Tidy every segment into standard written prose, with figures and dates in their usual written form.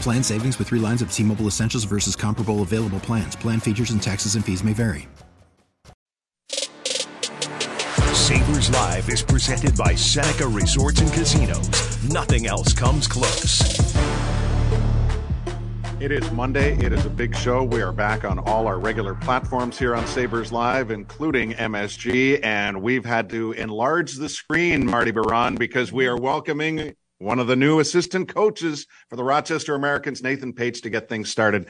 Plan savings with 3 lines of T-Mobile Essentials versus comparable available plans. Plan features and taxes and fees may vary. Sabres Live is presented by Seneca Resorts and Casinos. Nothing else comes close. It is Monday. It is a big show. We are back on all our regular platforms here on Sabres Live, including MSG. And we've had to enlarge the screen, Marty Baran, because we are welcoming one of the new assistant coaches for the Rochester Americans, Nathan Page, to get things started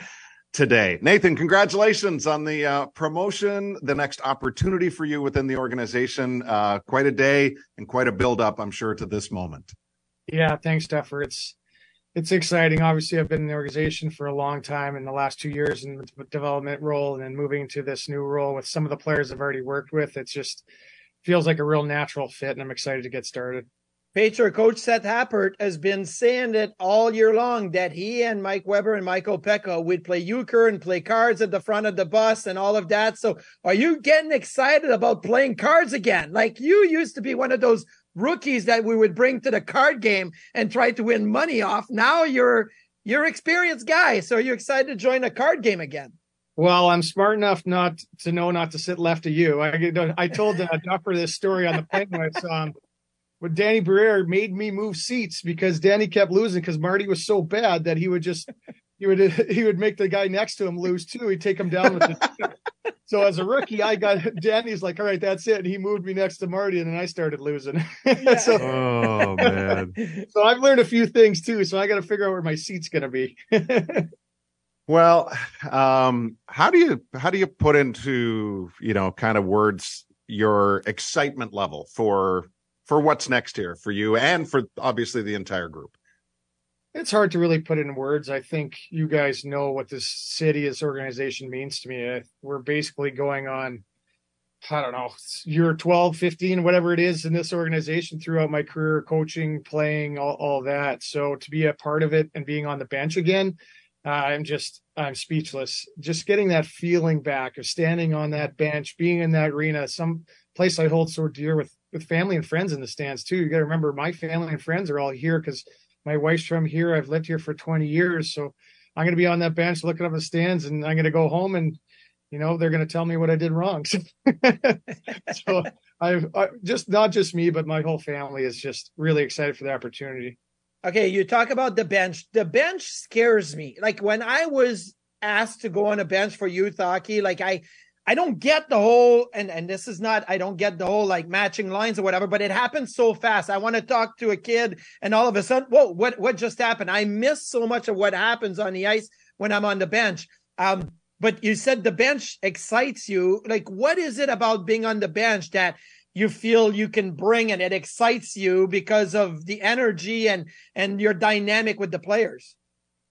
today. Nathan, congratulations on the promotion, the next opportunity for you within the organization. Quite a day and quite a build-up, I'm sure, to this moment. Yeah, thanks, Duffer. It's exciting. Obviously, I've been in the organization for a long time, in the last 2 years in the development role, and then moving to this new role with some of the players I've already worked with. It just feels like a real natural fit, and I'm excited to get started. Patriot coach Seth Appert has been saying it all year long that he and Mike Weber and Michael Pecko would play euchre and play cards at the front of the bus and all of that. So are you getting excited about playing cards again? Like, you used to be one of those rookies that we would bring to the card game and try to win money off. Now you're an experienced guy. So are you excited to join a card game again? Well, I'm smart enough not to know not to sit left of you. I told Duffer this story on the plane when I saw him. But Danny Barrera made me move seats because Danny kept losing because Marty was so bad that he would make the guy next to him lose too. He'd take him down with the So as a rookie, I got Danny's like, all right, that's it. And he moved me next to Marty, and then I started losing. Yeah. Oh man. So I've learned a few things too. So I got to figure out where my seat's going to be. Well, how do you put into, kind of words, your excitement level for what's next here for you and for obviously the entire group? It's hard to really put in words. I think you guys know what this city, this organization means to me. We're basically going on, I don't know, year 12, 15, whatever it is in this organization throughout my career, coaching, playing, all that. So to be a part of it and being on the bench again, I'm speechless. Just getting that feeling back of standing on that bench, being in that arena, some place I hold so dear with family and friends in the stands too. You got to remember, my family and friends are all here because my wife's from here. I've lived here for 20 years. So I'm going to be on that bench looking up the stands, and I'm going to go home and, they're going to tell me what I did wrong. So I just, not just me, but my whole family is just really excited for the opportunity. Okay. You talk about the bench. The bench scares me. Like, when I was asked to go on a bench for youth hockey, like I don't get the whole, and this is not, I don't get the whole like matching lines or whatever, but it happens so fast. I want to talk to a kid and all of a sudden, whoa, what just happened? I miss so much of what happens on the ice when I'm on the bench. But you said the bench excites you. Like, what is it about being on the bench that you feel you can bring and it excites you because of the energy and your dynamic with the players?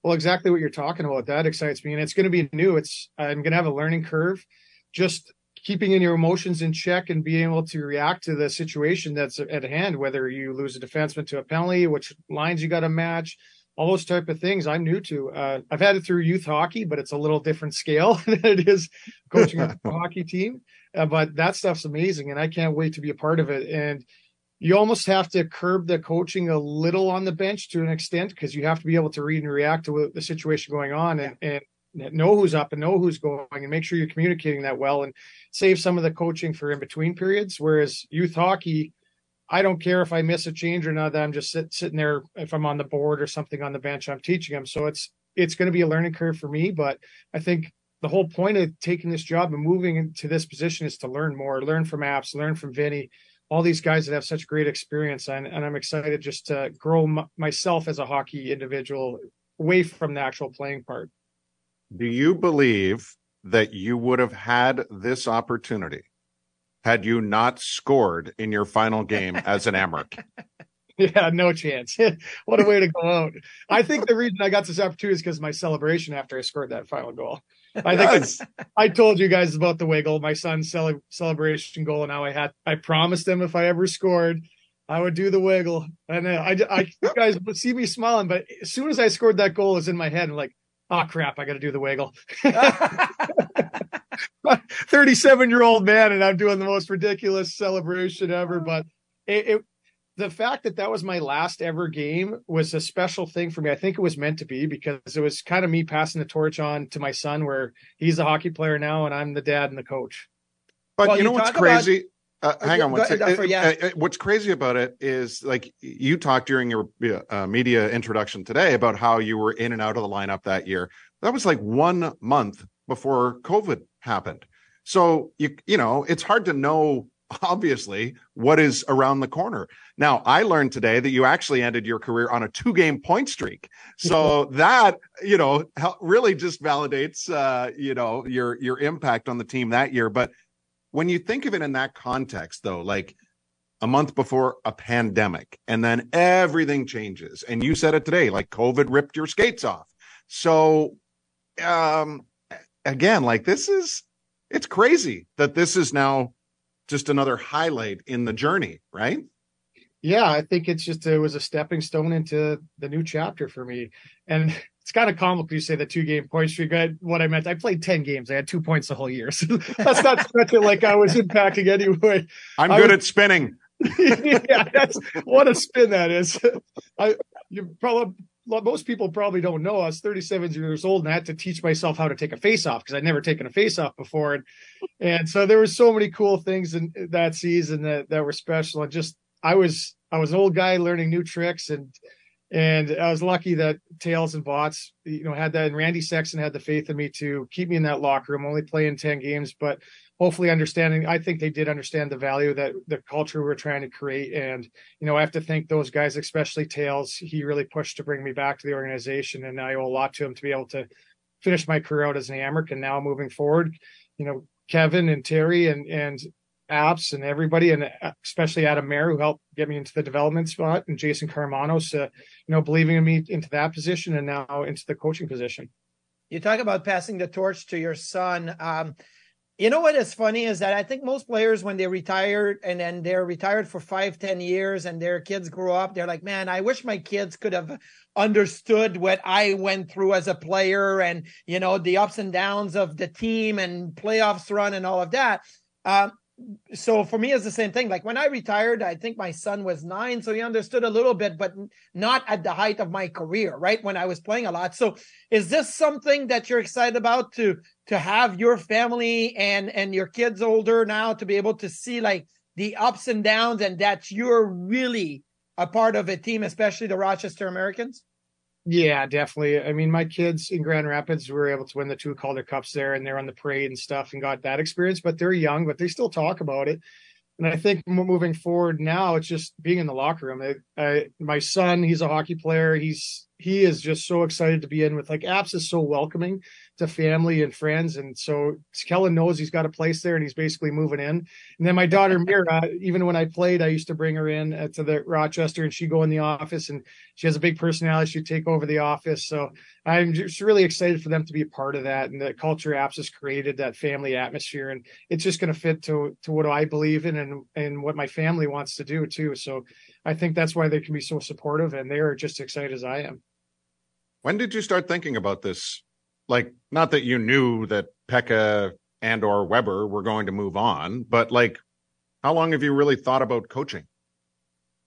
Well, exactly what you're talking about. That excites me. And it's going to be new. I'm going to have a learning curve. Just keeping in your emotions in check and being able to react to the situation that's at hand, whether you lose a defenseman to a penalty, which lines you got to match, all those type of things I'm new to. I've had it through youth hockey, but it's a little different scale than it is coaching a hockey team. But that stuff's amazing, and I can't wait to be a part of it. And you almost have to curb the coaching a little on the bench to an extent because you have to be able to read and react to the situation going on. And know who's up and know who's going and make sure you're communicating that well and save some of the coaching for in between periods. Whereas youth hockey, I don't care if I miss a change or not, that I'm just sitting there. If I'm on the board or something on the bench, I'm teaching them. So it's going to be a learning curve for me. But I think the whole point of taking this job and moving into this position is to learn more, learn from Apps, learn from Vinny, all these guys that have such great experience. And I'm excited just to grow myself as a hockey individual away from the actual playing part. Do you believe that you would have had this opportunity had you not scored in your final game as an Amherst? Yeah, no chance. What a way to go out. I think the reason I got this opportunity is because of my celebration after I scored that final goal. I think I told you guys about the wiggle, my son's celebration goal, and how I promised him if I ever scored, I would do the wiggle. And I you guys would see me smiling, but as soon as I scored that goal, it was in my head, and like, oh, crap, I got to do the wiggle. 37-year-old man, and I'm doing the most ridiculous celebration ever. But the fact that that was my last ever game was a special thing for me. I think it was meant to be, because it was kind of me passing the torch on to my son, where he's a hockey player now and I'm the dad and the coach. But well, you know what's crazy? Hang on one second. What's crazy about it is, like, you talked during your media introduction today about how you were in and out of the lineup that year. That was like 1 month before COVID happened. So, you know, it's hard to know, obviously, what is around the corner. Now, I learned today that you actually ended your career on a 2-game point streak. So that, you know, really just validates, you know, your impact on the team that year. But when you think of it in that context, though, like a month before a pandemic, and then everything changes. And you said it today, like COVID ripped your skates off. So, again, like it's crazy that this is now just another highlight in the journey, right? Yeah, I think it was a stepping stone into the new chapter for me. And it's kind of comical you say the 2-game point streak. What I meant, I played 10 games. I had 2 points the whole year. So that's not stretch it like I was impacting anyway. I'm good at spinning. Yeah, that's what a spin that is. Most people probably don't know I was 37 years old and I had to teach myself how to take a face-off, because I'd never taken a face-off before. And so there were so many cool things in that season that were special. And just, I was an old guy learning new tricks, and I was lucky that Tails and Bots, you know, had that, and Randy Sexton had the faith in me to keep me in that locker room, only playing 10 games, but hopefully understanding. I think they did understand the value that the culture we were trying to create. And, you know, I have to thank those guys, especially Tails. He really pushed to bring me back to the organization, and I owe a lot to him to be able to finish my career out as an Amherst. And now moving forward, you know, Kevin and Terry and Apps and everybody, and especially Adam Mayer, who helped get me into the development spot, and Jason Karmanos, you know, believing in me into that position and now into the coaching position. You talk about passing the torch to your son. You know what is funny is that I think most players, when they retire and then they're retired for 5-10 years and their kids grow up, they're like, man, I wish my kids could have understood what I went through as a player, and, you know, the ups and downs of the team and playoffs run and all of that. So for me, it's the same thing. Like when I retired, I think my son was 9. So he understood a little bit, but not at the height of my career, right? When I was playing a lot. So is this something that you're excited about, to have your family and your kids older now to be able to see like the ups and downs, and that you're really a part of a team, especially the Rochester Americans? Yeah, definitely. I mean, my kids in Grand Rapids were able to win the 2 Calder Cups there, and they're on the parade and stuff and got that experience, but they're young, but they still talk about it. And I think moving forward now, it's just being in the locker room. My son, he's a hockey player. He is just so excited to be in with, like, Apps is so welcoming to family and friends. And so Kellen knows he's got a place there, and he's basically moving in. And then my daughter, Mira, even when I played, I used to bring her in to the Rochester, and she'd go in the office, and she has a big personality. She'd take over the office. So I'm just really excited for them to be a part of that. And the culture Apps has created, that family atmosphere, and it's just going to fit to what I believe in and what my family wants to do too. So I think that's why they can be so supportive, and they are just as excited as I am. When did you start thinking about this? Like, not that you knew that Pekka and or Weber were going to move on, but like, how long have you really thought about coaching?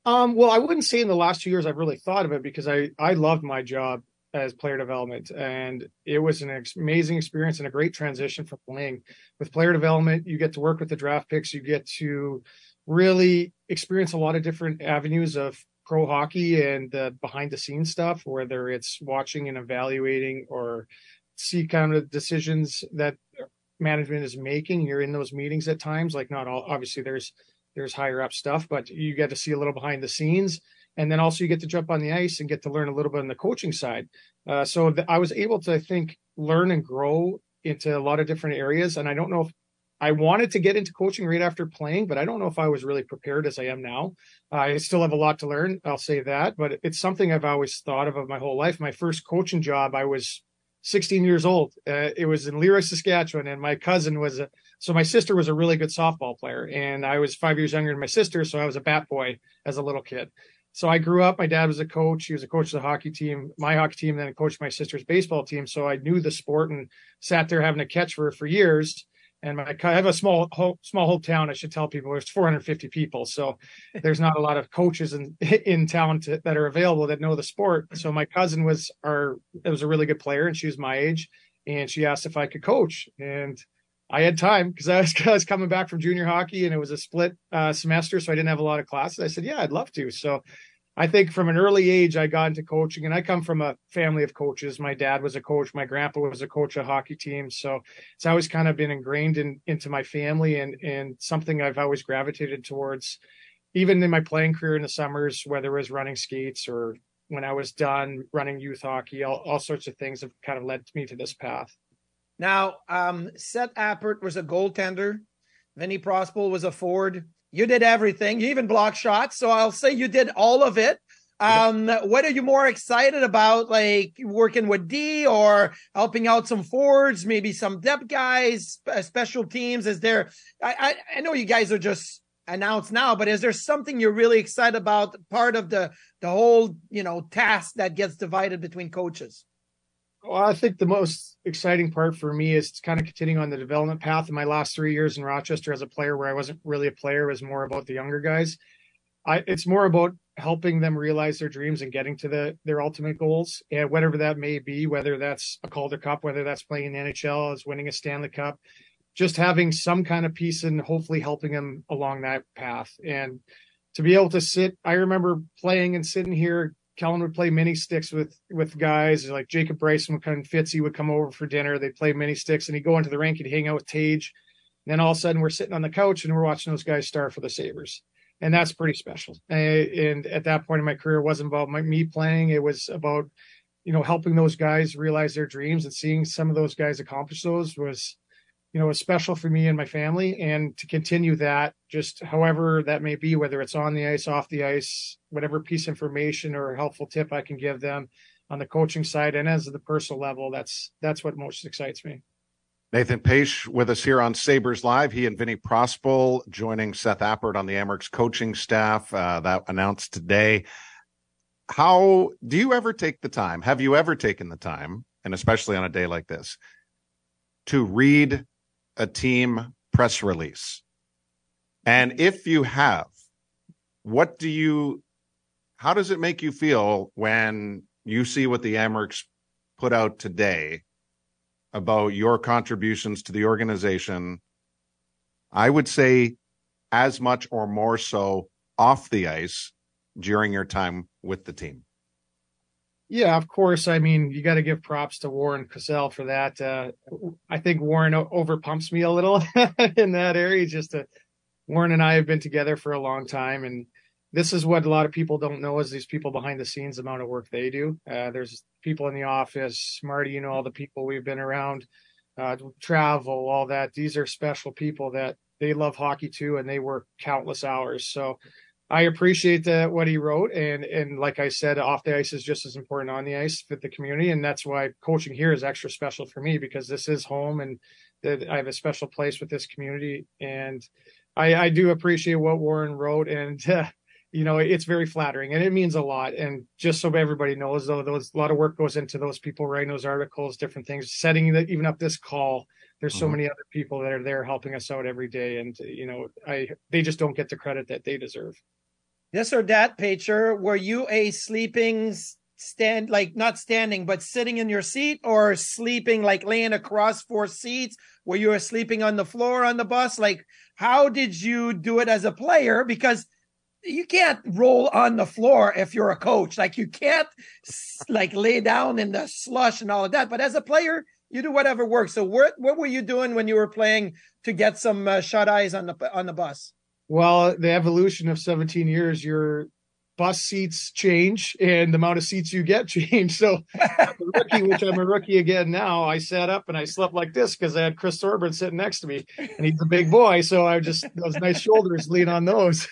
Well, I wouldn't say in the last 2 years I've really thought of it, because I loved my job as player development, and it was an amazing experience and a great transition from playing. With player development, you get to work with the draft picks, you get to really experience a lot of different avenues of pro hockey and the behind the scenes stuff, whether it's watching and evaluating or see kind of decisions that management is making. You're in those meetings at times, like not all, obviously there's higher up stuff, but you get to see a little behind the scenes. And then also you get to jump on the ice and get to learn a little bit on the coaching side. So I was able to, I think, learn and grow into a lot of different areas. And I don't know if I wanted to get into coaching right after playing, but I don't know if I was really prepared as I am now. I still have a lot to learn. I'll say that, but it's something I've always thought of my whole life. My first coaching job, I was 16 years old. It was in Leroy, Saskatchewan. And my cousin was, my sister was a really good softball player. And I was 5 years younger than my sister. So I was a bat boy as a little kid. So I grew up, my dad was a coach. He was a coach of the hockey team, my hockey team, then coached my sister's baseball team. So I knew the sport and sat there having a catch for years. And I have a small town, I should tell people, there's 450 people. So there's not a lot of coaches in town that are available that know the sport. So my cousin was a really good player, and she was my age. And she asked if I could coach. And I had time because I was coming back from junior hockey, and it was a split semester. So I didn't have a lot of classes. I said, yeah, I'd love to. So I think from an early age, I got into coaching, and I come from a family of coaches. My dad was a coach. My grandpa was a coach of hockey teams. So it's always kind of been ingrained into my family and something I've always gravitated towards, even in my playing career in the summers, whether it was running skates or when I was done running youth hockey, all sorts of things have kind of led me to this path. Now, Seth Appert was a goaltender. Vinny Prospal was a forward. You did everything. You even blocked shots. So I'll say you did all of it. What are you more excited about? Like working with D or helping out some forwards, maybe some depth guys, special teams? Is there, I know you guys are just announced now, but is there something you're really excited about? Part of the whole, task that gets divided between coaches? Well, I think the most exciting part for me is to kind of continuing on the development path. In my last 3 years in Rochester as a player, where I wasn't really a player, it was more about the younger guys. It's more about helping them realize their dreams and getting to their ultimate goals, and whatever that may be, whether that's a Calder Cup, whether that's playing in the NHL, is winning a Stanley Cup, just having some kind of piece and hopefully helping them along that path. And to be able to sit, I remember playing and sitting here, Kellen would play mini sticks with guys like Jacob Bryson would come, and Fitzy would come over for dinner. They'd play mini sticks, and he'd go into the rink and hang out with Tage. And then all of a sudden we're sitting on the couch and we're watching those guys star for the Sabres. And that's pretty special. And at that point in my career, it wasn't about me playing. It was about, helping those guys realize their dreams, and seeing some of those guys accomplish those was, was special for me and my family. And to continue that, just however that may be, whether it's on the ice, off the ice, whatever piece of information or helpful tip I can give them on the coaching side and as the personal level, that's what most excites me. Nathan Page with us here on Sabres Live. He and Vinny Prospal joining Seth Appert on the Amherst coaching staff that announced today. How do you ever take the time? Have you ever taken the time, and especially on a day like this, to read a team press release? And if you have, how does it make you feel when you see what the Amherst put out today about your contributions to the organization? I would say as much or more so off the ice during your time with the team. Yeah, of course. I mean, you got to give props to Warren Cassell for that. I think Warren overpumps me a little in that area. Warren and I have been together for a long time, and this is what a lot of people don't know is these people behind the scenes, the amount of work they do. There's people in the office, Marty, all the people we've been around, travel, all that. These are special people that they love hockey too, and they work countless hours. So I appreciate what he wrote, and like I said, off the ice is just as important on the ice for the community, and that's why coaching here is extra special for me, because this is home, and I have a special place with this community, and I do appreciate what Warren wrote, and it's very flattering, and it means a lot. And just so everybody knows, though, a lot of work goes into those people writing those articles, different things, setting even up this call. There's so many other people that are there helping us out every day, and they just don't get the credit that they deserve. This or that, Pacher, were you a sleeping stand, like not standing, but sitting in your seat, or sleeping, like laying across four seats where you were sleeping on the floor on the bus? Like, how did you do it as a player? Because you can't roll on the floor if you're a coach. Like, you can't like lay down in the slush and all of that. But as a player, you do whatever works. So what were you doing when you were playing to get some shut eyes on the bus? Well, the evolution of 17 years, your bus seats change and the amount of seats you get change. So as a rookie, which I'm a rookie again now, I sat up and I slept like this because I had Chris Thorburn sitting next to me, and he's a big boy. So I just, those nice shoulders, lean on those.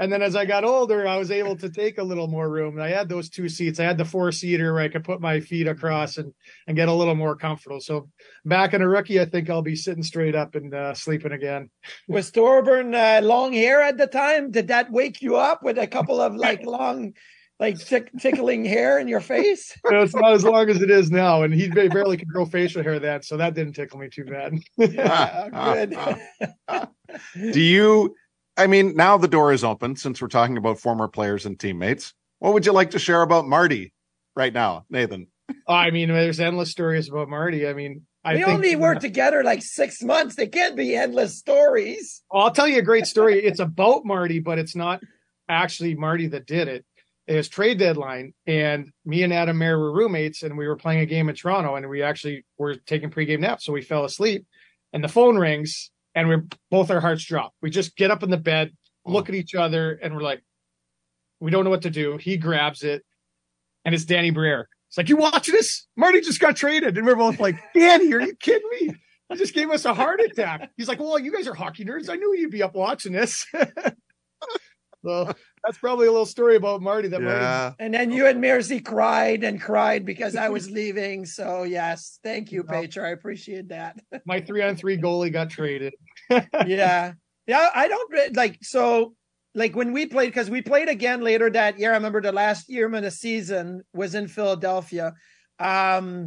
And then as I got older, I was able to take a little more room. And I had those two seats. I had the four seater where I could put my feet across and get a little more comfortable. So back in a rookie, I think I'll be sitting straight up and sleeping again. Was Thorburn long hair at the time? Did that wake you up with a couple of like long, like tickling hair in your face? No, it's not as long as it is now, and he barely could grow facial hair then, so that didn't tickle me too bad. Do you, I mean, now the door is open since we're talking about former players and teammates. What would you like to share about Marty right now, Nathan? Oh, I mean, there's endless stories about Marty. I mean, we only were together like 6 months. There can't be endless stories. I'll tell you a great story. It's about Marty, but it's not actually Marty that did it. It was trade deadline, and me and Adam Mayer were roommates, and we were playing a game in Toronto, and we actually were taking pregame naps, so we fell asleep, and the phone rings, and we're both, our hearts drop. We just get up in the bed, look at each other, and we're like, we don't know what to do. He grabs it, and it's Danny Barrera. It's like, you watch this? Marty just got traded. And we're both like, Danny, are you kidding me? He just gave us a heart attack. He's like, well, you guys are hockey nerds. I knew you'd be up watching this. So that's probably a little story about Marty. That Marty. And then you and Mercy cried and cried because I was leaving. So yes, thank you, Pacher. I appreciate that. My 3-on-3 goalie got traded. Yeah. I don't like, so like when we played, because we played again later that year. I remember the last year of the season was in Philadelphia. Were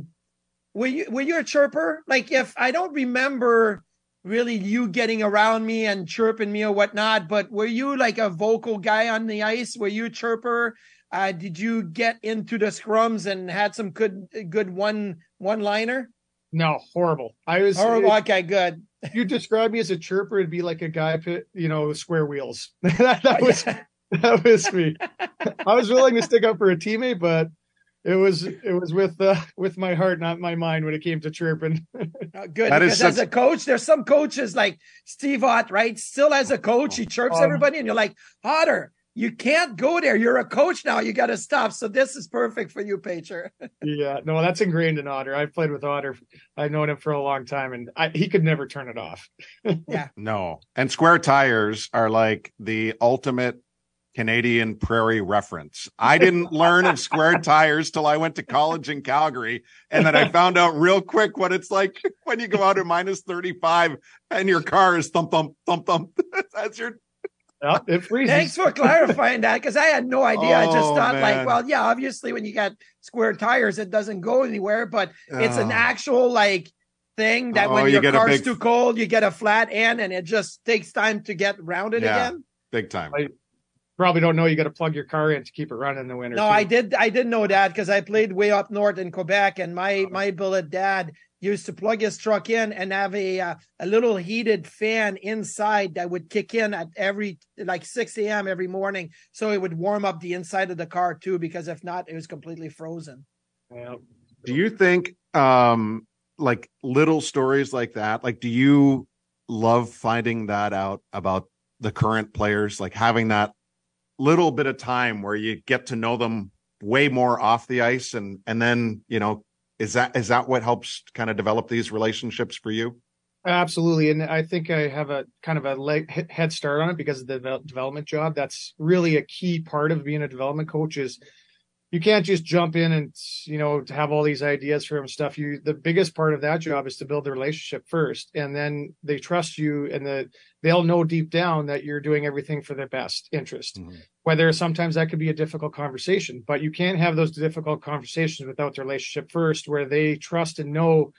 you a chirper? Like, if I don't remember really you getting around me and chirping me or whatnot, but were you like a vocal guy on the ice? Were you a chirper? Did you get into the scrums and had some good one-liner? No, horrible. I was horrible. Okay, good. If you describe me as a chirper, it'd be like a guy, you know, square wheels. that was me. I was willing to stick up for a teammate, but it was with my heart, not my mind, when it came to chirping. Good, because as a coach, there's some coaches like Steve Ott, right? Still as a coach, he chirps everybody, and you're like, Otter, you can't go there. You're a coach now. You got to stop. So this is perfect for you, Pacher. Yeah, no, that's ingrained in Otter. I've played with Otter. I've known him for a long time, and he could never turn it off. Yeah. No, and square tires are like the ultimate Canadian prairie reference. I didn't learn of square tires till I went to college in Calgary. And then I found out real quick what it's like when you go out at minus 35 and your car is thump, thump, thump, thump. That's your. Yep, it freezes. Thanks for clarifying that, because I had no idea. I just thought, man, like, well, yeah, obviously when you got square tires, it doesn't go anywhere, but it's an actual like thing that when your car's too cold, you get a flat end and it just takes time to get rounded again. Big time. Probably don't know you got to plug your car in to keep it running in the winter. No, too. I did know that because I played way up north in Quebec, and my billet dad used to plug his truck in and have a little heated fan inside that would kick in at every like 6 a.m. every morning, so it would warm up the inside of the car too, because if not, it was completely frozen. Yeah. Do you think like little stories like that, like do you love finding that out about the current players, like having that little bit of time where you get to know them way more off the ice, and then, you know, is that what helps kind of develop these relationships for you? Absolutely. And I think I have a kind of a head start on it because of the development job. That's really a key part of being a development coach, is you can't just jump in and, you know, have all these ideas for them stuff. The biggest part of that job is to build the relationship first, and then they trust you, and they'll know deep down that you're doing everything for their best interest. Mm-hmm. Whether sometimes that could be a difficult conversation, but you can't have those difficult conversations without the relationship first, where they trust and know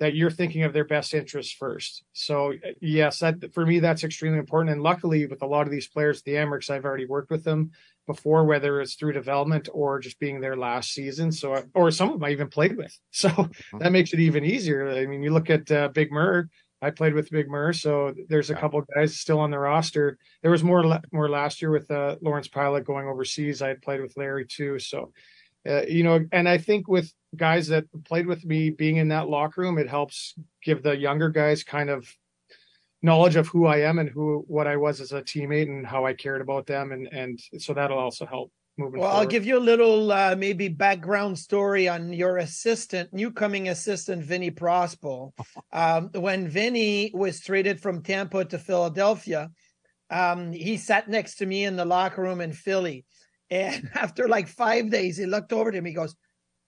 that you're thinking of their best interests first. So yes, that for me, that's extremely important. And luckily with a lot of these players, the Amherst, I've already worked with them before, whether it's through development or just being their last season. So, or some of them I even played with. So that makes it even easier. I mean, you look at Big Murr, I played with Big Murr. So there's a couple of guys still on the roster. There was more last year with Lawrence Pilot going overseas. I had played with Larry too. So, you know, and I think with guys that played with me being in that locker room, it helps give the younger guys kind of knowledge of who I am and what I was as a teammate and how I cared about them. And so that'll also help moving forward. I'll give you a little maybe background story on your assistant, new assistant, Vinny Prospal. When Vinny was traded from Tampa to Philadelphia, he sat next to me in the locker room in Philly. And after like 5 days, he looked over to me, he goes,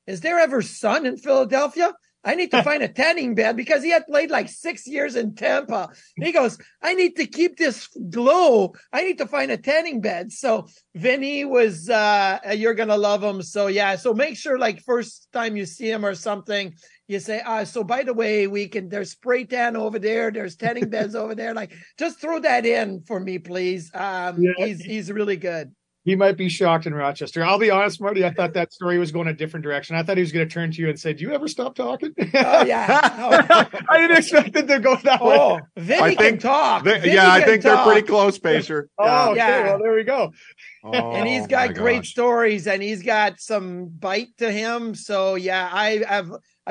"Is there ever sun in Philadelphia? I need to find a tanning bed," because he had played like 6 years in Tampa. And he goes, "I need to keep this glow. I need to find a tanning bed." So Vinny was, you're going to love him. So yeah, so make sure like first time you see him or something, you say, "So by the way, there's spray tan over there. There's tanning beds over there. Like just throw that in for me, please." He's really good. He might be shocked in Rochester. I'll be honest, Marty, I thought that story was going a different direction. I thought he was going to turn to you and say, "Do you ever stop talking?" Oh, yeah. No. I didn't expect it to go that way. Oh, Vinny can talk. I think they're pretty close, Pacer. Oh, yeah. Okay. Well, there we go. Oh, and he's got great stories, and he's got some bite to him. So, yeah, I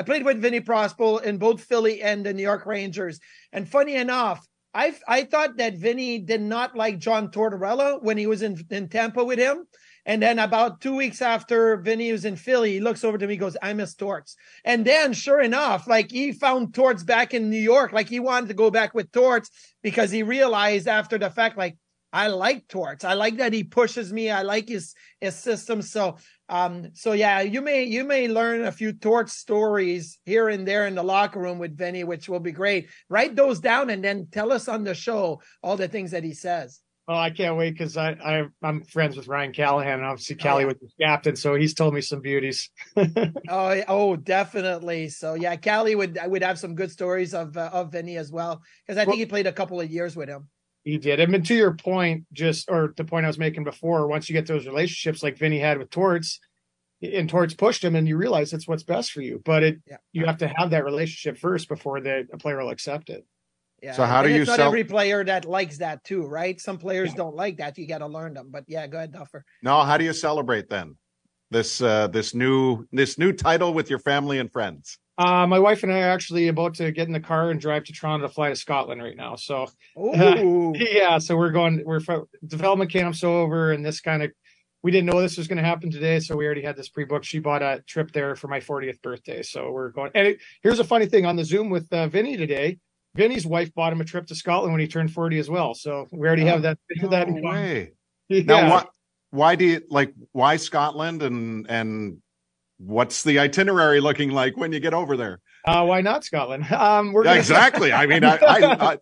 played with Vinny Prospal in both Philly and the New York Rangers. And funny enough, I thought that Vinny did not like John Tortorella when he was in Tampa with him. And then about 2 weeks after Vinny was in Philly, he looks over to me, goes, "I miss Torts." And then sure enough, like he found Torts back in New York. Like he wanted to go back with Torts because he realized after the fact, like, I like Torts. I like that he pushes me. I like his system. So, yeah, you may learn a few Torts stories here and there in the locker room with Vinny, which will be great. Write those down and then tell us on the show all the things that he says. Oh, I can't wait because I'm friends with Ryan Callahan, and obviously Callie was his captain, so he's told me some beauties. oh, definitely. So yeah, Callie would have some good stories of Vinny as well, because I think he played a couple of years with him. He did. I mean, to your point, or the point I was making before, once you get those relationships like Vinny had with Torts, and Torts pushed him, and you realize it's what's best for you. But you have to have that relationship first before a player will accept it. Yeah. So how do you not every player that likes that too, right? Some players don't like that. You got to learn them. But yeah, go ahead, Duffer. No, how do you celebrate then this new title with your family and friends? My wife and I are actually about to get in the car and drive to Toronto to fly to Scotland right now. So, so we're development camp's over, and we didn't know this was going to happen today. So we already had this pre-booked. She bought a trip there for my 40th birthday. So we're going, and here's a funny thing on the Zoom with Vinny today. Vinny's wife bought him a trip to Scotland when he turned 40 as well. So we already have that. Yeah. Now, why do you why Scotland and what's the itinerary looking like when you get over there? Why not Scotland? Exactly. I mean,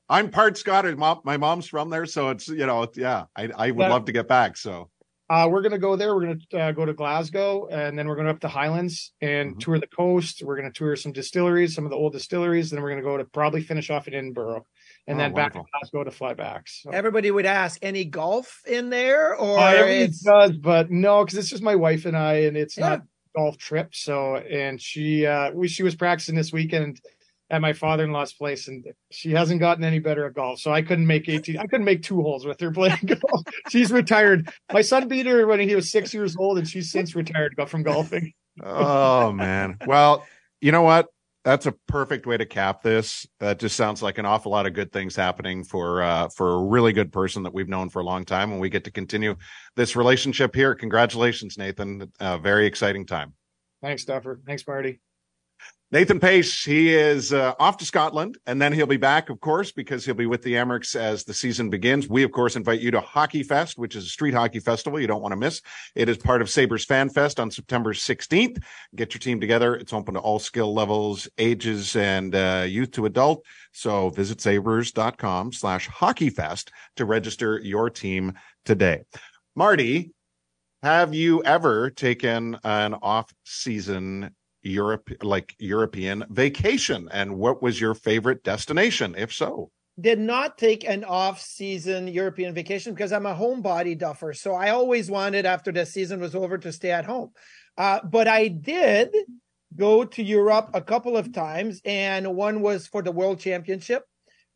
I'm part Scottish. My mom's from there, so it's I would love to get back. So we're gonna go there. We're gonna go to Glasgow, and then we're going up to Highlands and tour the coast. We're gonna tour some distilleries, some of the old distilleries. Then we're gonna go to probably finish off in Edinburgh, and then back to Glasgow to fly back. So. Everybody would ask, any golf in there? Or everybody does, but no, because it's just my wife and I, and it's not golf trip. So, and she was practicing this weekend at my father-in-law's place, and she hasn't gotten any better at golf. So I couldn't make two holes with her playing golf. She's retired. My son beat her when he was 6 years old, and she's since retired from golfing. Oh man. Well, you know what? That's a perfect way to cap this. That just sounds like an awful lot of good things happening for a really good person that we've known for a long time, and we get to continue this relationship here. Congratulations, Nathan. Very exciting time. Thanks, Duffer. Thanks, Marty. Nathan Page, he is off to Scotland, and then he'll be back, of course, because he'll be with the Amherst as the season begins. We, of course, invite you to Hockey Fest, which is a street hockey festival you don't want to miss. It is part of Sabres Fan Fest on September 16th. Get your team together. It's open to all skill levels, ages, and youth to adult. So visit sabres.com/hockeyfest to register your team today. Marty, have you ever taken an off-season European vacation, and what was your favorite destination, if so? Did not take an off-season European vacation because I'm a homebody, Duffer. So I always wanted, after the season was over, to stay at home. But I did go to Europe a couple of times, and one was for the World Championship,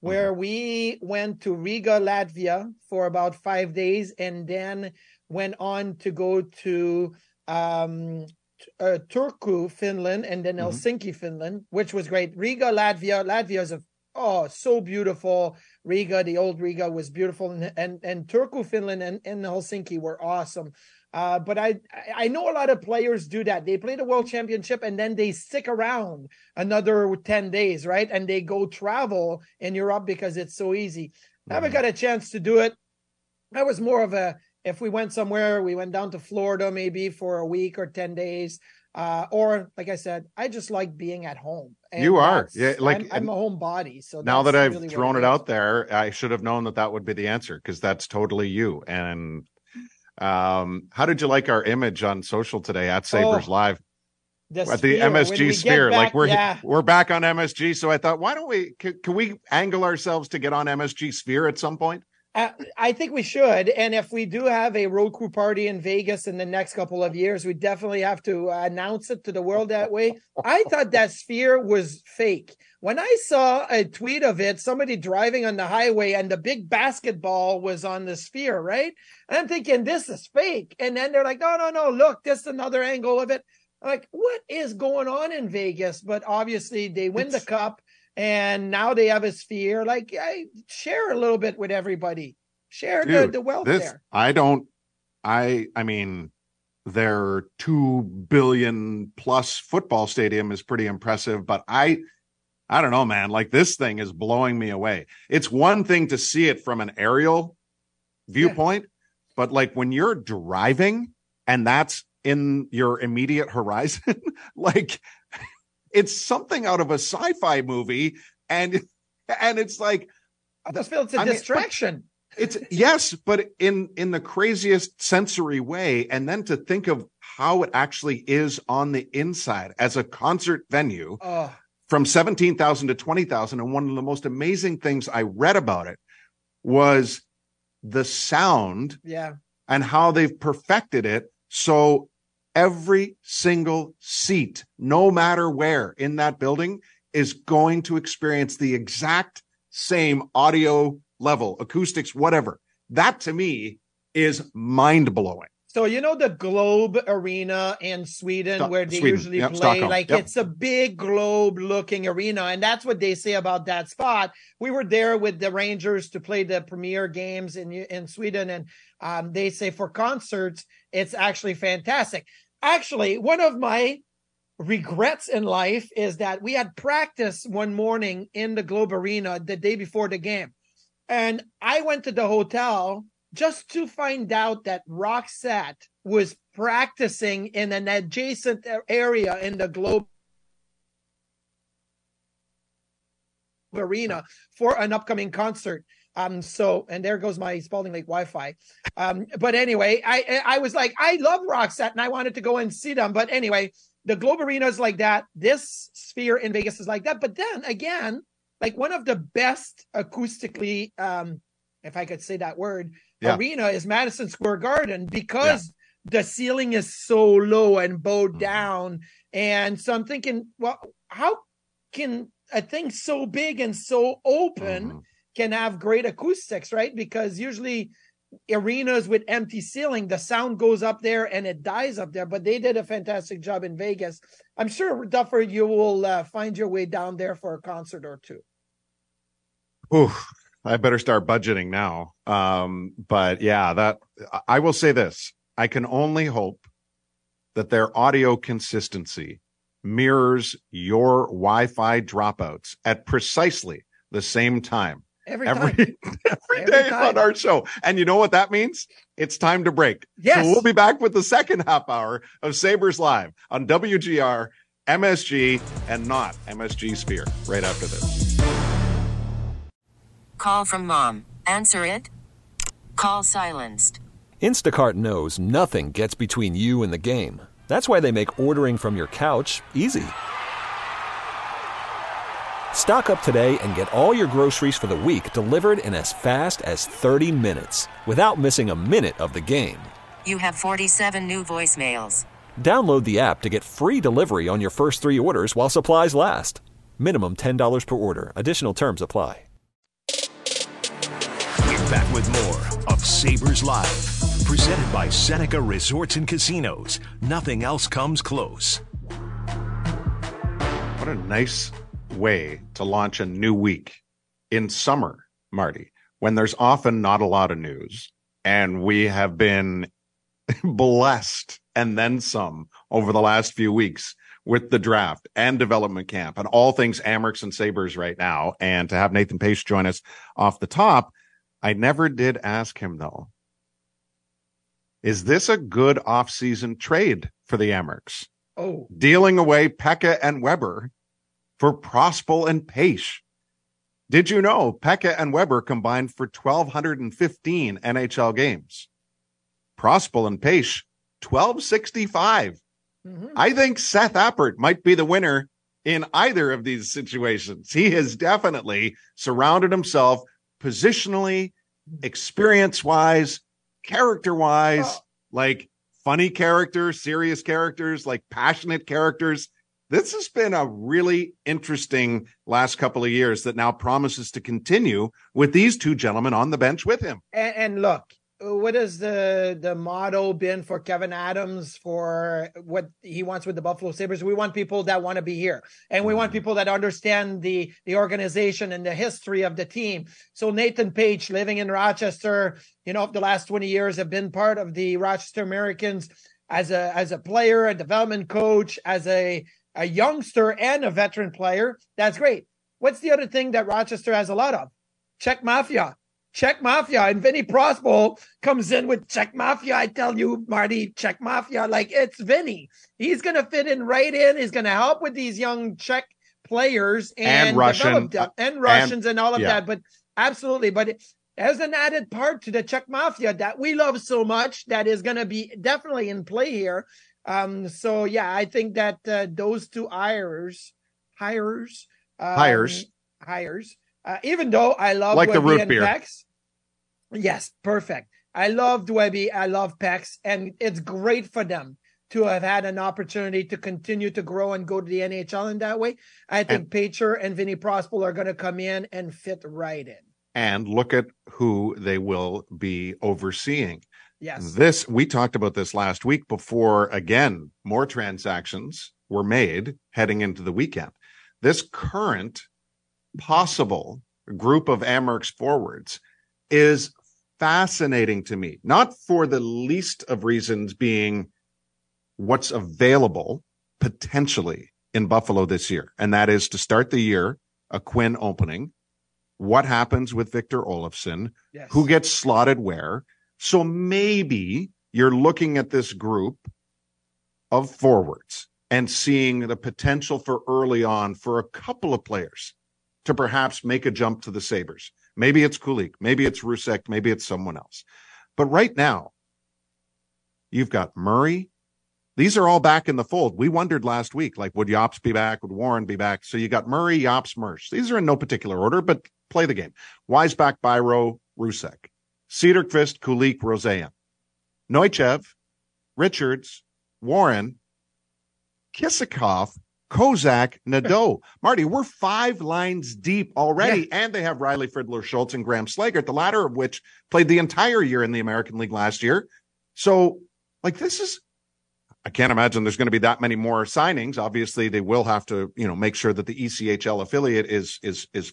where we went to Riga, Latvia for about 5 days, and then went on to go to Turku, Finland, and then Helsinki, Finland, which was great. Riga, Latvia. Latvia is so beautiful. Riga, the old Riga, was beautiful, and Turku, Finland, and Helsinki were awesome. But I know a lot of players do that. They play the World Championship and then they stick around another 10 days, right? And they go travel in Europe because it's so easy. Never got a chance to do it. I was more of a, if we went somewhere, we went down to Florida maybe for a week or 10 days. Or like I said, I just like being at home. And you are. Yeah, like I'm a homebody. So now that I've really thrown it out there, I should have known that would be the answer, because that's totally you. And how did you like our image on social today at Sabres Live? At the MSG Sphere. Like we're back on MSG. So I thought, why don't we, can we angle ourselves to get on MSG Sphere at some point? I think we should. And if we do have a road crew party in Vegas in the next couple of years, we definitely have to announce it to the world that way. I thought that sphere was fake. When I saw a tweet of it, somebody driving on the highway and the big basketball was on the sphere, right? And I'm thinking, this is fake. And then they're like, no, look, this is another angle of it. I'm like, what is going on in Vegas? But obviously they win the cup. And now they have a sphere. Like, I share a little bit with everybody. Share the wealth there. I mean, their 2 billion plus football stadium is pretty impressive, but I don't know, man, like this thing is blowing me away. It's one thing to see it from an aerial viewpoint, but like when you're driving and that's in your immediate horizon, like it's something out of a sci-fi movie, and it's like I just feel it's a distraction. It's but in the craziest sensory way, and then to think of how it actually is on the inside as a concert venue, from 17,000 to 20,000. And one of the most amazing things I read about it was the sound, and how they've perfected it so every single seat, no matter where in that building, is going to experience the exact same audio level, acoustics, whatever. That to me is mind blowing. So, you know, the Globe Arena in Sweden, where they usually play, Stockholm. It's a big globe looking arena. And that's what they say about that spot. We were there with the Rangers to play the premier games in Sweden. And they say for concerts, it's actually fantastic. Actually, one of my regrets in life is that we had practice one morning in the Globe Arena the day before the game. And I went to the hotel just to find out that Roxette was practicing in an adjacent area in the Globe Arena for an upcoming concert. So, and there goes my Spalding Lake Wi-Fi. But anyway, I was like, I love Roxette and I wanted to go and see them. But anyway, the Globe Arena is like that. This sphere in Vegas is like that. But then again, like one of the best acoustically, if I could say that word, arena is Madison Square Garden, because the ceiling is so low and bowed down. And so I'm thinking, well, how can a thing so big and so open can have great acoustics, right? Because usually arenas with empty ceiling, the sound goes up there and it dies up there. But they did a fantastic job in Vegas. I'm sure, Duffer, you will find your way down there for a concert or two. Oof. I better start budgeting now. But yeah, that I will say this. I can only hope that their audio consistency mirrors your Wi-Fi dropouts at precisely the same time. Every day on our show. And you know what that means? It's time to break. Yes. So we'll be back with the second half hour of Sabres Live on WGR, MSG, and not MSG Sphere right after this. Call from mom. Answer it. Call silenced. Instacart knows nothing gets between you and the game. That's why they make ordering from your couch easy. Stock up today and get all your groceries for the week delivered in as fast as 30 minutes without missing a minute of the game. You have 47 new voicemails. Download the app to get free delivery on your first 3 orders while supplies last. Minimum $10 per order. Additional terms apply. We're back with more of Sabres Live, presented by Seneca Resorts and Casinos. Nothing else comes close. What a nice way to launch a new week in summer, Marty, when there's often not a lot of news. And we have been blessed and then some over the last few weeks with the draft and development camp and all things Amherst and Sabres right now. And to have Nathan Page join us off the top, I never did ask him, though. Is this a good offseason trade for the Amherst? Oh, dealing away Pekka and Weber for Prospal and Page. Did you know Pekka and Weber combined for 1,215 NHL games? Prospal and Page, 1,265. Mm-hmm. I think Seth Appert might be the winner in either of these situations. He has definitely surrounded himself positionally, experience-wise, character-wise, like funny characters, serious characters, like passionate characters. This has been a really interesting last couple of years that now promises to continue with these two gentlemen on the bench with him. And look, what has the motto been for Kevin Adams for what he wants with the Buffalo Sabres? We want people that want to be here, and we want people that understand the organization and the history of the team. So Nathan Page, living in Rochester, you know, the last 20 years have been part of the Rochester Americans as a player, a development coach, as a youngster and a veteran player. That's great. What's the other thing that Rochester has a lot of? Czech Mafia. And Vinny Prospal comes in with Czech Mafia. I tell you, Marty, Czech Mafia, like it's Vinny. He's going to fit in right in. He's going to help with these young Czech players and Russian, and Russians and all of that. But absolutely. But there's an added part to the Czech Mafia that we love so much that is going to be definitely in play here. So yeah, I think that those two hires. Even though I love like Webby the root and beer. Pex. Yes, perfect. I loved Webby. I love Pex, and it's great for them to have had an opportunity to continue to grow and go to the NHL in that way. I think Pacher and Vinny Prospal are going to come in and fit right in. And look at who they will be overseeing. Yes. This, we talked about this last week before, again, more transactions were made heading into the weekend. This current possible group of Amherst forwards is fascinating to me, not for the least of reasons being what's available potentially in Buffalo this year. And that is to start the year, a Quinn opening. What happens with Victor Olofsson? Yes. Who gets slotted where? So maybe you're looking at this group of forwards and seeing the potential for early on for a couple of players to perhaps make a jump to the Sabres. Maybe it's Kulik, maybe it's Rusek, maybe it's someone else. But right now, you've got Murray. These are all back in the fold. We wondered last week, like, would Yops be back? Would Warren be back? So you got Murray, Yops, Mersch. These are in no particular order, but play the game. Wiseback, Biro, Rusek. Cederqvist, Kulik, Roseanne, Noichev, Richards, Warren, Kisikov, Kozak, Nadeau. Marty, we're 5 lines deep already, and they have Riley Fridler, Schultz, and Graham Slagert, the latter of which played the entire year in the American League last year. So, like, this is, I can't imagine there's going to be that many more signings. Obviously, they will have to, you know, make sure that the ECHL affiliate is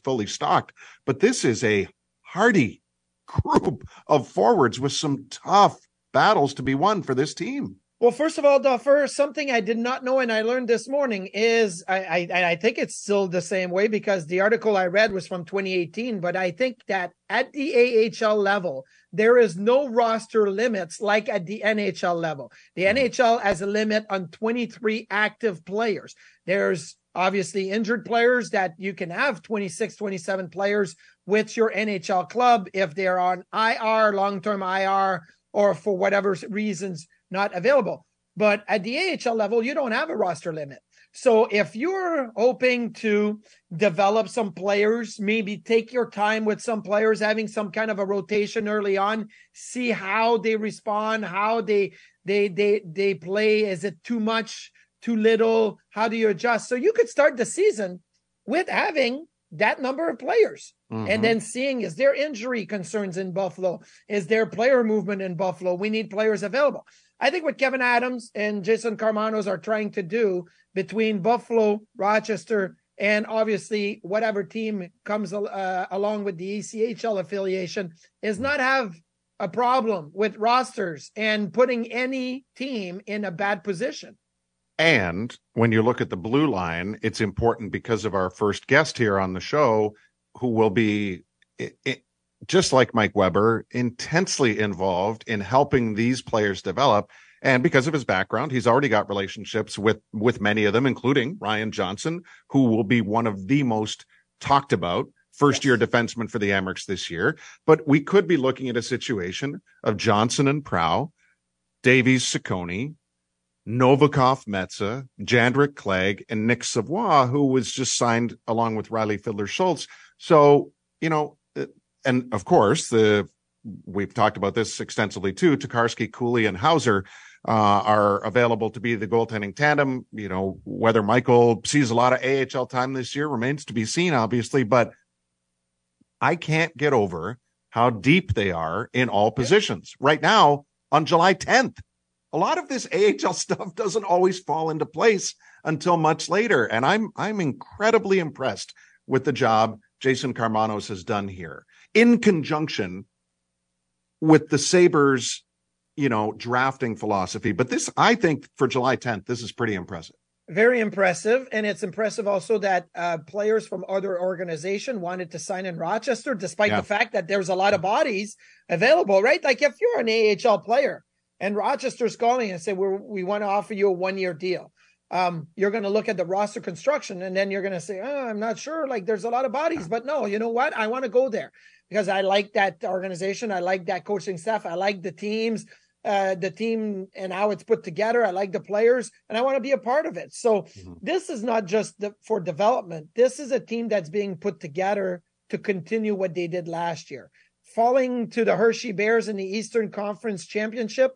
fully stocked. But this is a hearty group of forwards with some tough battles to be won for this team. Well, first of all, Duffer, something I did not know and I learned this morning is, I think it's still the same way because the article I read was from 2018, but I think that at the AHL level, there is no roster limits like at the NHL level. The NHL has a limit on 23 active players. There's obviously injured players that you can have 26, 27 players with your NHL club if they're on IR, long-term IR, or for whatever reasons not available. But at the AHL level, you don't have a roster limit. So if you're hoping to develop some players, maybe take your time with some players, having some kind of a rotation early on, see how they respond, how they play. Is it too much, too little? How do you adjust? So you could start the season with having that number of players. Mm-hmm. And then seeing, is there injury concerns in Buffalo? Is there player movement in Buffalo? We need players available. I think what Kevin Adams and Jason Karmanos are trying to do between Buffalo, Rochester, and obviously whatever team comes along with the ECHL affiliation is not have a problem with rosters and putting any team in a bad position. And when you look at the blue line, it's important because of our first guest here on the show, who will be, just like Mike Weber, intensely involved in helping these players develop. And because of his background, he's already got relationships with many of them, including Ryan Johnson, who will be one of the most talked about first-year defensemen for the Amherst this year. But we could be looking at a situation of Johnson and Prow, Davies, Ciccone, Novikov, Metsä, Jandrick, Clegg, and Nick Savoie, who was just signed along with Riley Fiedler-Schultz. So, you know, and of course, we've talked about this extensively too. Tokarski, Cooley, and Hauser are available to be the goaltending tandem. You know, whether Michael sees a lot of AHL time this year remains to be seen, obviously, but I can't get over how deep they are in all positions. Right now, on July 10th, a lot of this AHL stuff doesn't always fall into place until much later. And I'm incredibly impressed with the job Jason Karmanos has done here in conjunction with the Sabres, you know, drafting philosophy. But this, I think, for July 10th, this is pretty impressive. Very impressive. And it's impressive also that players from other organizations wanted to sign in Rochester, despite the fact that there's a lot of bodies available, right? Like if you're an AHL player and Rochester's calling and say, we want to offer you a one-year deal. You're going to look at the roster construction and then you're going to say, I'm not sure. Like there's a lot of bodies, but no, you know what? I want to go there because I like that organization. I like that coaching staff. I like the teams, the team and how it's put together. I like the players and I want to be a part of it. So this is not just for development. This is a team that's being put together to continue what they did last year. Falling to the Hershey Bears in the Eastern Conference Championship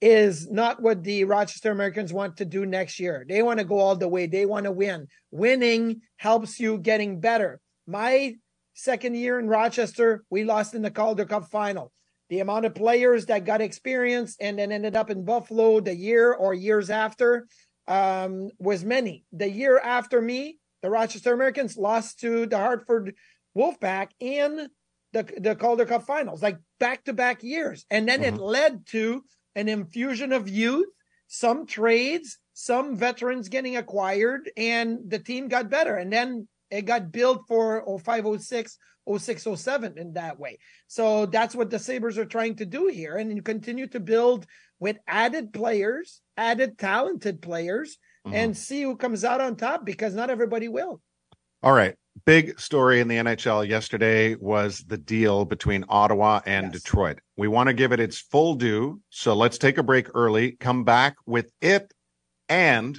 is not what the Rochester Americans want to do next year. They want to go all the way. They want to win. Winning helps you getting better. My second year in Rochester, we lost in the Calder Cup final. The amount of players that got experience and then ended up in Buffalo the year or years after was many. The year after me, the Rochester Americans lost to the Hartford Wolfpack in the Calder Cup finals, like back-to-back years. And then it led to an infusion of youth, some trades, some veterans getting acquired, and the team got better. And then it got built for 05, 06, 06, 07 in that way. So that's what the Sabres are trying to do here. And you continue to build with added players, added talented players, and see who comes out on top because not everybody will. All right. Big story in the NHL yesterday was the deal between Ottawa and Detroit. We want to give it its full due, so let's take a break early, come back with it and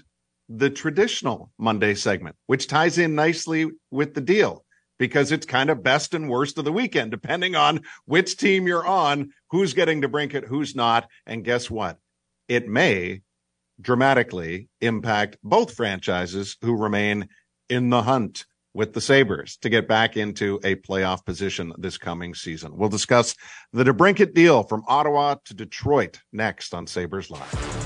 the traditional Monday segment, which ties in nicely with the deal because it's kind of best and worst of the weekend, depending on which team you're on, who's getting to brink it, who's not, and guess what? It may dramatically impact both franchises who remain in the hunt with the Sabres to get back into a playoff position this coming season. We'll discuss the DeBrincat deal from Ottawa to Detroit next on Sabres Live.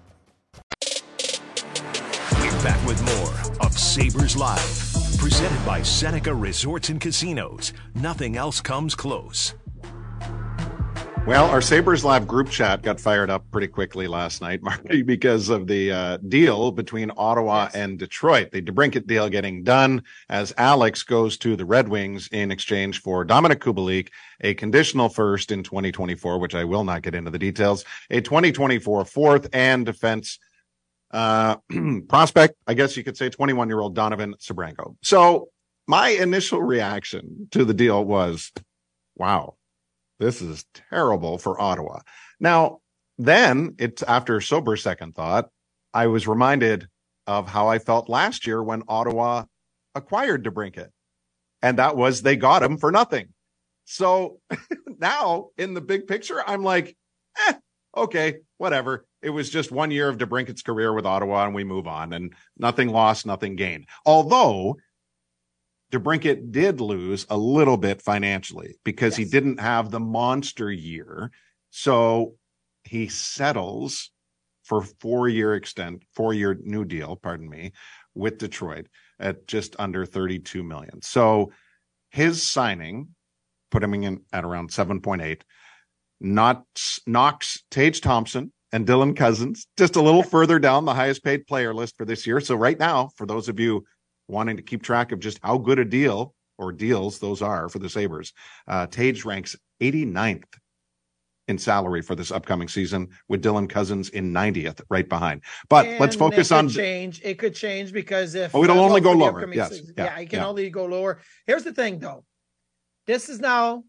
We're back with more of Sabres Live. Presented by Seneca Resorts and Casinos. Nothing else comes close. Well, our Sabres Live group chat got fired up pretty quickly last night, Marty, because of the deal between Ottawa and Detroit. The DeBrincat deal getting done as Alex goes to the Red Wings in exchange for Dominic Kubalík, a conditional first in 2024, which I will not get into the details, a 2024 fourth, and defense prospect, I guess you could say, 21-year-old Donovan Sabranko. So my initial reaction to the deal was, wow. This is terrible for Ottawa. Now, then it's after sober second thought, I was reminded of how I felt last year when Ottawa acquired DeBrincat, and that was they got him for nothing. So now in the big picture, I'm like, okay, whatever. It was just 1 year of DeBrincat's career with Ottawa, and we move on, and nothing lost, nothing gained. Although DeBrincat did lose a little bit financially because he didn't have the monster year. So he settles for four-year new deal, with Detroit at just under $32 million. So his signing put him in at around 7.8. Knocks Tage Thompson and Dylan Cousins just a little further down the highest paid player list for this year. So right now, for those of you wanting to keep track of just how good a deal or deals those are for the Sabres, Tage ranks 89th in salary for this upcoming season, with Dylan Cousins in 90th, right behind. But and let's focus on change. It could change because if it'll only go lower. Yes. Yeah, it can only go lower. Here's the thing, though. This is now.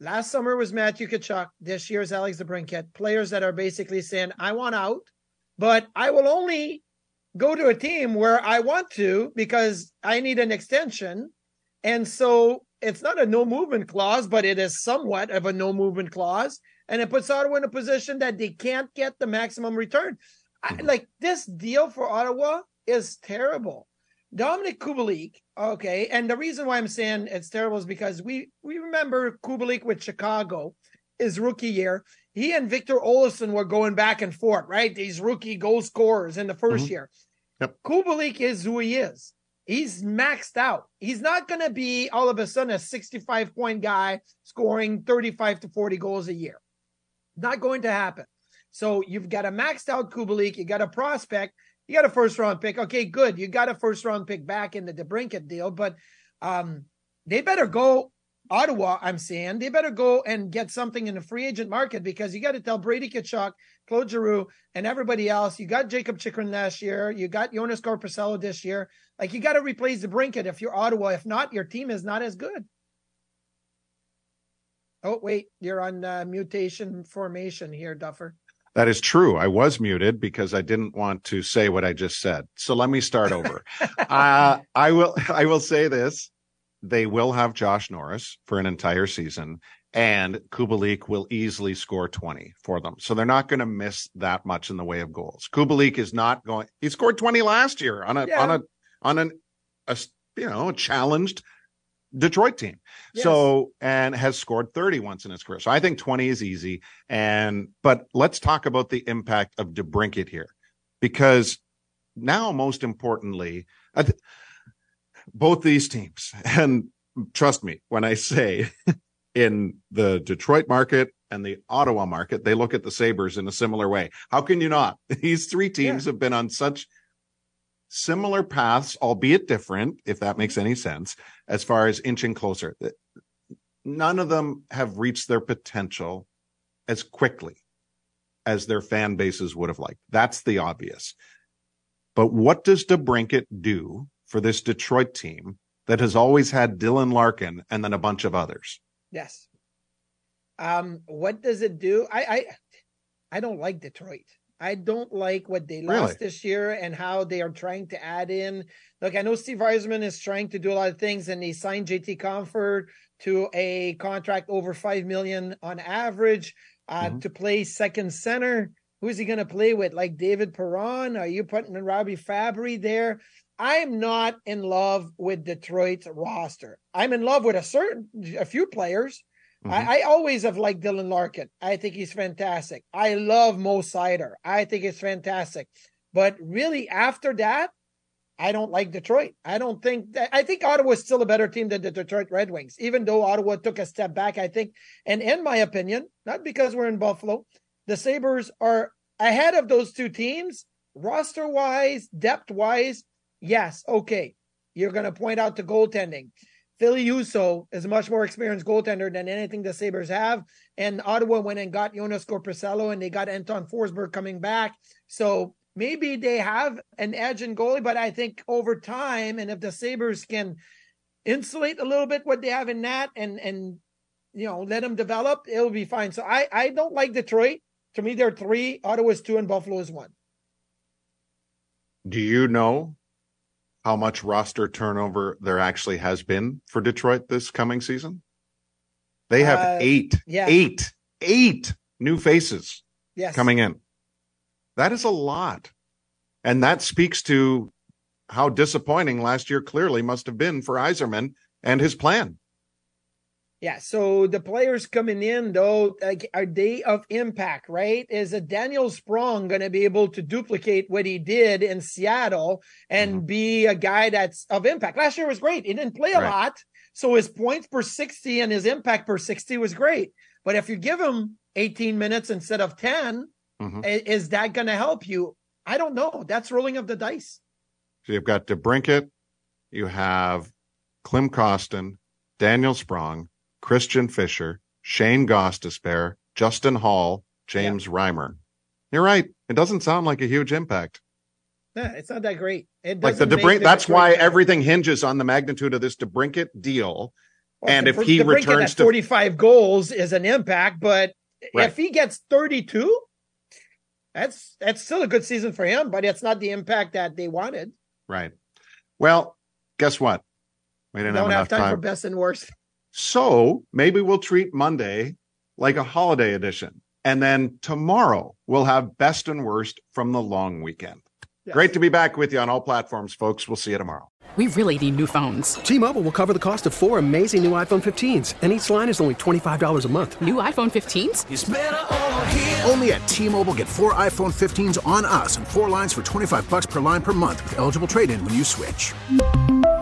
Last summer was Matthew Tkachuk. This year's Alex DeBrincat. Players that are basically saying, "I want out, but I will only go to a team where I want to because I need an extension." And so it's not a no movement clause, but it is somewhat of a no movement clause. And it puts Ottawa in a position that they can't get the maximum return. Like, this deal for Ottawa is terrible. Dominic Kubalík. Okay. And the reason why I'm saying it's terrible is because we remember Kubalík with Chicago, his rookie year. He and Victor Olsson were going back and forth, right? These rookie goal scorers in the first year. Yep. Kubalík is who he is. He's maxed out. He's not going to be all of a sudden a 65-point guy scoring 35 to 40 goals a year. Not going to happen. So you've got a maxed out Kubalík. You got a prospect. You got a first-round pick. Okay, good. You got a first-round pick back in the DeBrincat deal, but they better go, Ottawa, I'm saying, they better go and get something in the free agent market, because you got to tell Brady Tkachuk, Claude Giroux, and everybody else, you got Jacob Chikrin last year, you got Jonas Corposalo this year. Like, you got to replace DeBrincat if you're Ottawa. If not, your team is not as good. Oh, wait, you're on mutation formation here, Duffer. That is true. I was muted because I didn't want to say what I just said. So let me start over. I will say this. They will have Josh Norris for an entire season, and Kubalík will easily score 20 for them. So they're not going to miss that much in the way of goals. Kubalík is not going. He scored 20 last year on a challenged Detroit team. Yes. So, and has scored 30 once in his career. So I think 20 is easy. But let's talk about the impact of DeBrincat here, because now, most importantly, both these teams, and trust me when I say in the Detroit market and the Ottawa market, they look at the Sabres in a similar way. How can you not? These three teams have been on such similar paths, albeit different, if that makes any sense, as far as inching closer. None of them have reached their potential as quickly as their fan bases would have liked. That's the obvious. But what does DeBrincat do for this Detroit team that has always had Dylan Larkin and then a bunch of others? Yes. What does it do? I don't like Detroit. I don't like what they lost this year and how they are trying to add in. Look, I know Steve Yzerman is trying to do a lot of things, and he signed JT Comfort to a contract over $5 million on average to play second center. Who's he going to play with? Like David Perron? Are you putting Robbie Fabry there? I'm not in love with Detroit's roster. I'm in love with a few players. Mm-hmm. I always have liked Dylan Larkin. I think he's fantastic. I love Mo Seider. I think it's fantastic. But really, after that, I don't like Detroit. I think Ottawa is still a better team than the Detroit Red Wings, even though Ottawa took a step back, I think. And in my opinion, not because we're in Buffalo, the Sabres are ahead of those two teams, roster-wise, depth-wise. Yes, okay. You're going to point out the goaltending. Philly Husso is a much more experienced goaltender than anything the Sabres have. And Ottawa went and got Jonas Corposalo, and they got Anton Forsberg coming back. So maybe they have an edge in goalie, but I think over time, and if the Sabres can insulate a little bit what they have in that and you know, let them develop, it'll be fine. So I don't like Detroit. To me, they're 3, Ottawa's 2, and Buffalo's 1. Do you know how much roster turnover there actually has been for Detroit this coming season? They have eight new faces coming in. That is a lot. And that speaks to how disappointing last year clearly must have been for Yzerman and his plan. Yeah, so the players coming in, though, like, are they of impact, right? Is a Daniel Sprong going to be able to duplicate what he did in Seattle and be a guy that's of impact? Last year was great. He didn't play a lot, so his points per 60 and his impact per 60 was great. But if you give him 18 minutes instead of 10, is that going to help you? I don't know. That's rolling of the dice. So you've got DeBrincat, you have Klim Kostin, Daniel Sprong, Christian Fisher, Shane Gostisbehere, Justin Hall, James Reimer. You're right. It doesn't sound like a huge impact. Yeah, it's not that great. It doesn't like that's why everything hinges on the magnitude of this DeBrincat deal. Well, and if he DeBrincat returns to 45 goals is an impact, but if he gets 32, that's still a good season for him, but it's not the impact that they wanted. Right. Well, guess what? We don't have time for best and worst. So maybe we'll treat Monday like a holiday edition. And then tomorrow we'll have best and worst from the long weekend. Yes. Great to be back with you on all platforms, folks. We'll see you tomorrow. We really need new phones. T-Mobile will cover the cost of 4 amazing new iPhone 15s. And each line is only $25 a month. New iPhone 15s? It's better over here. Only at T-Mobile, get 4 iPhone 15s on us and 4 lines for $25 per line per month with eligible trade-in when you switch.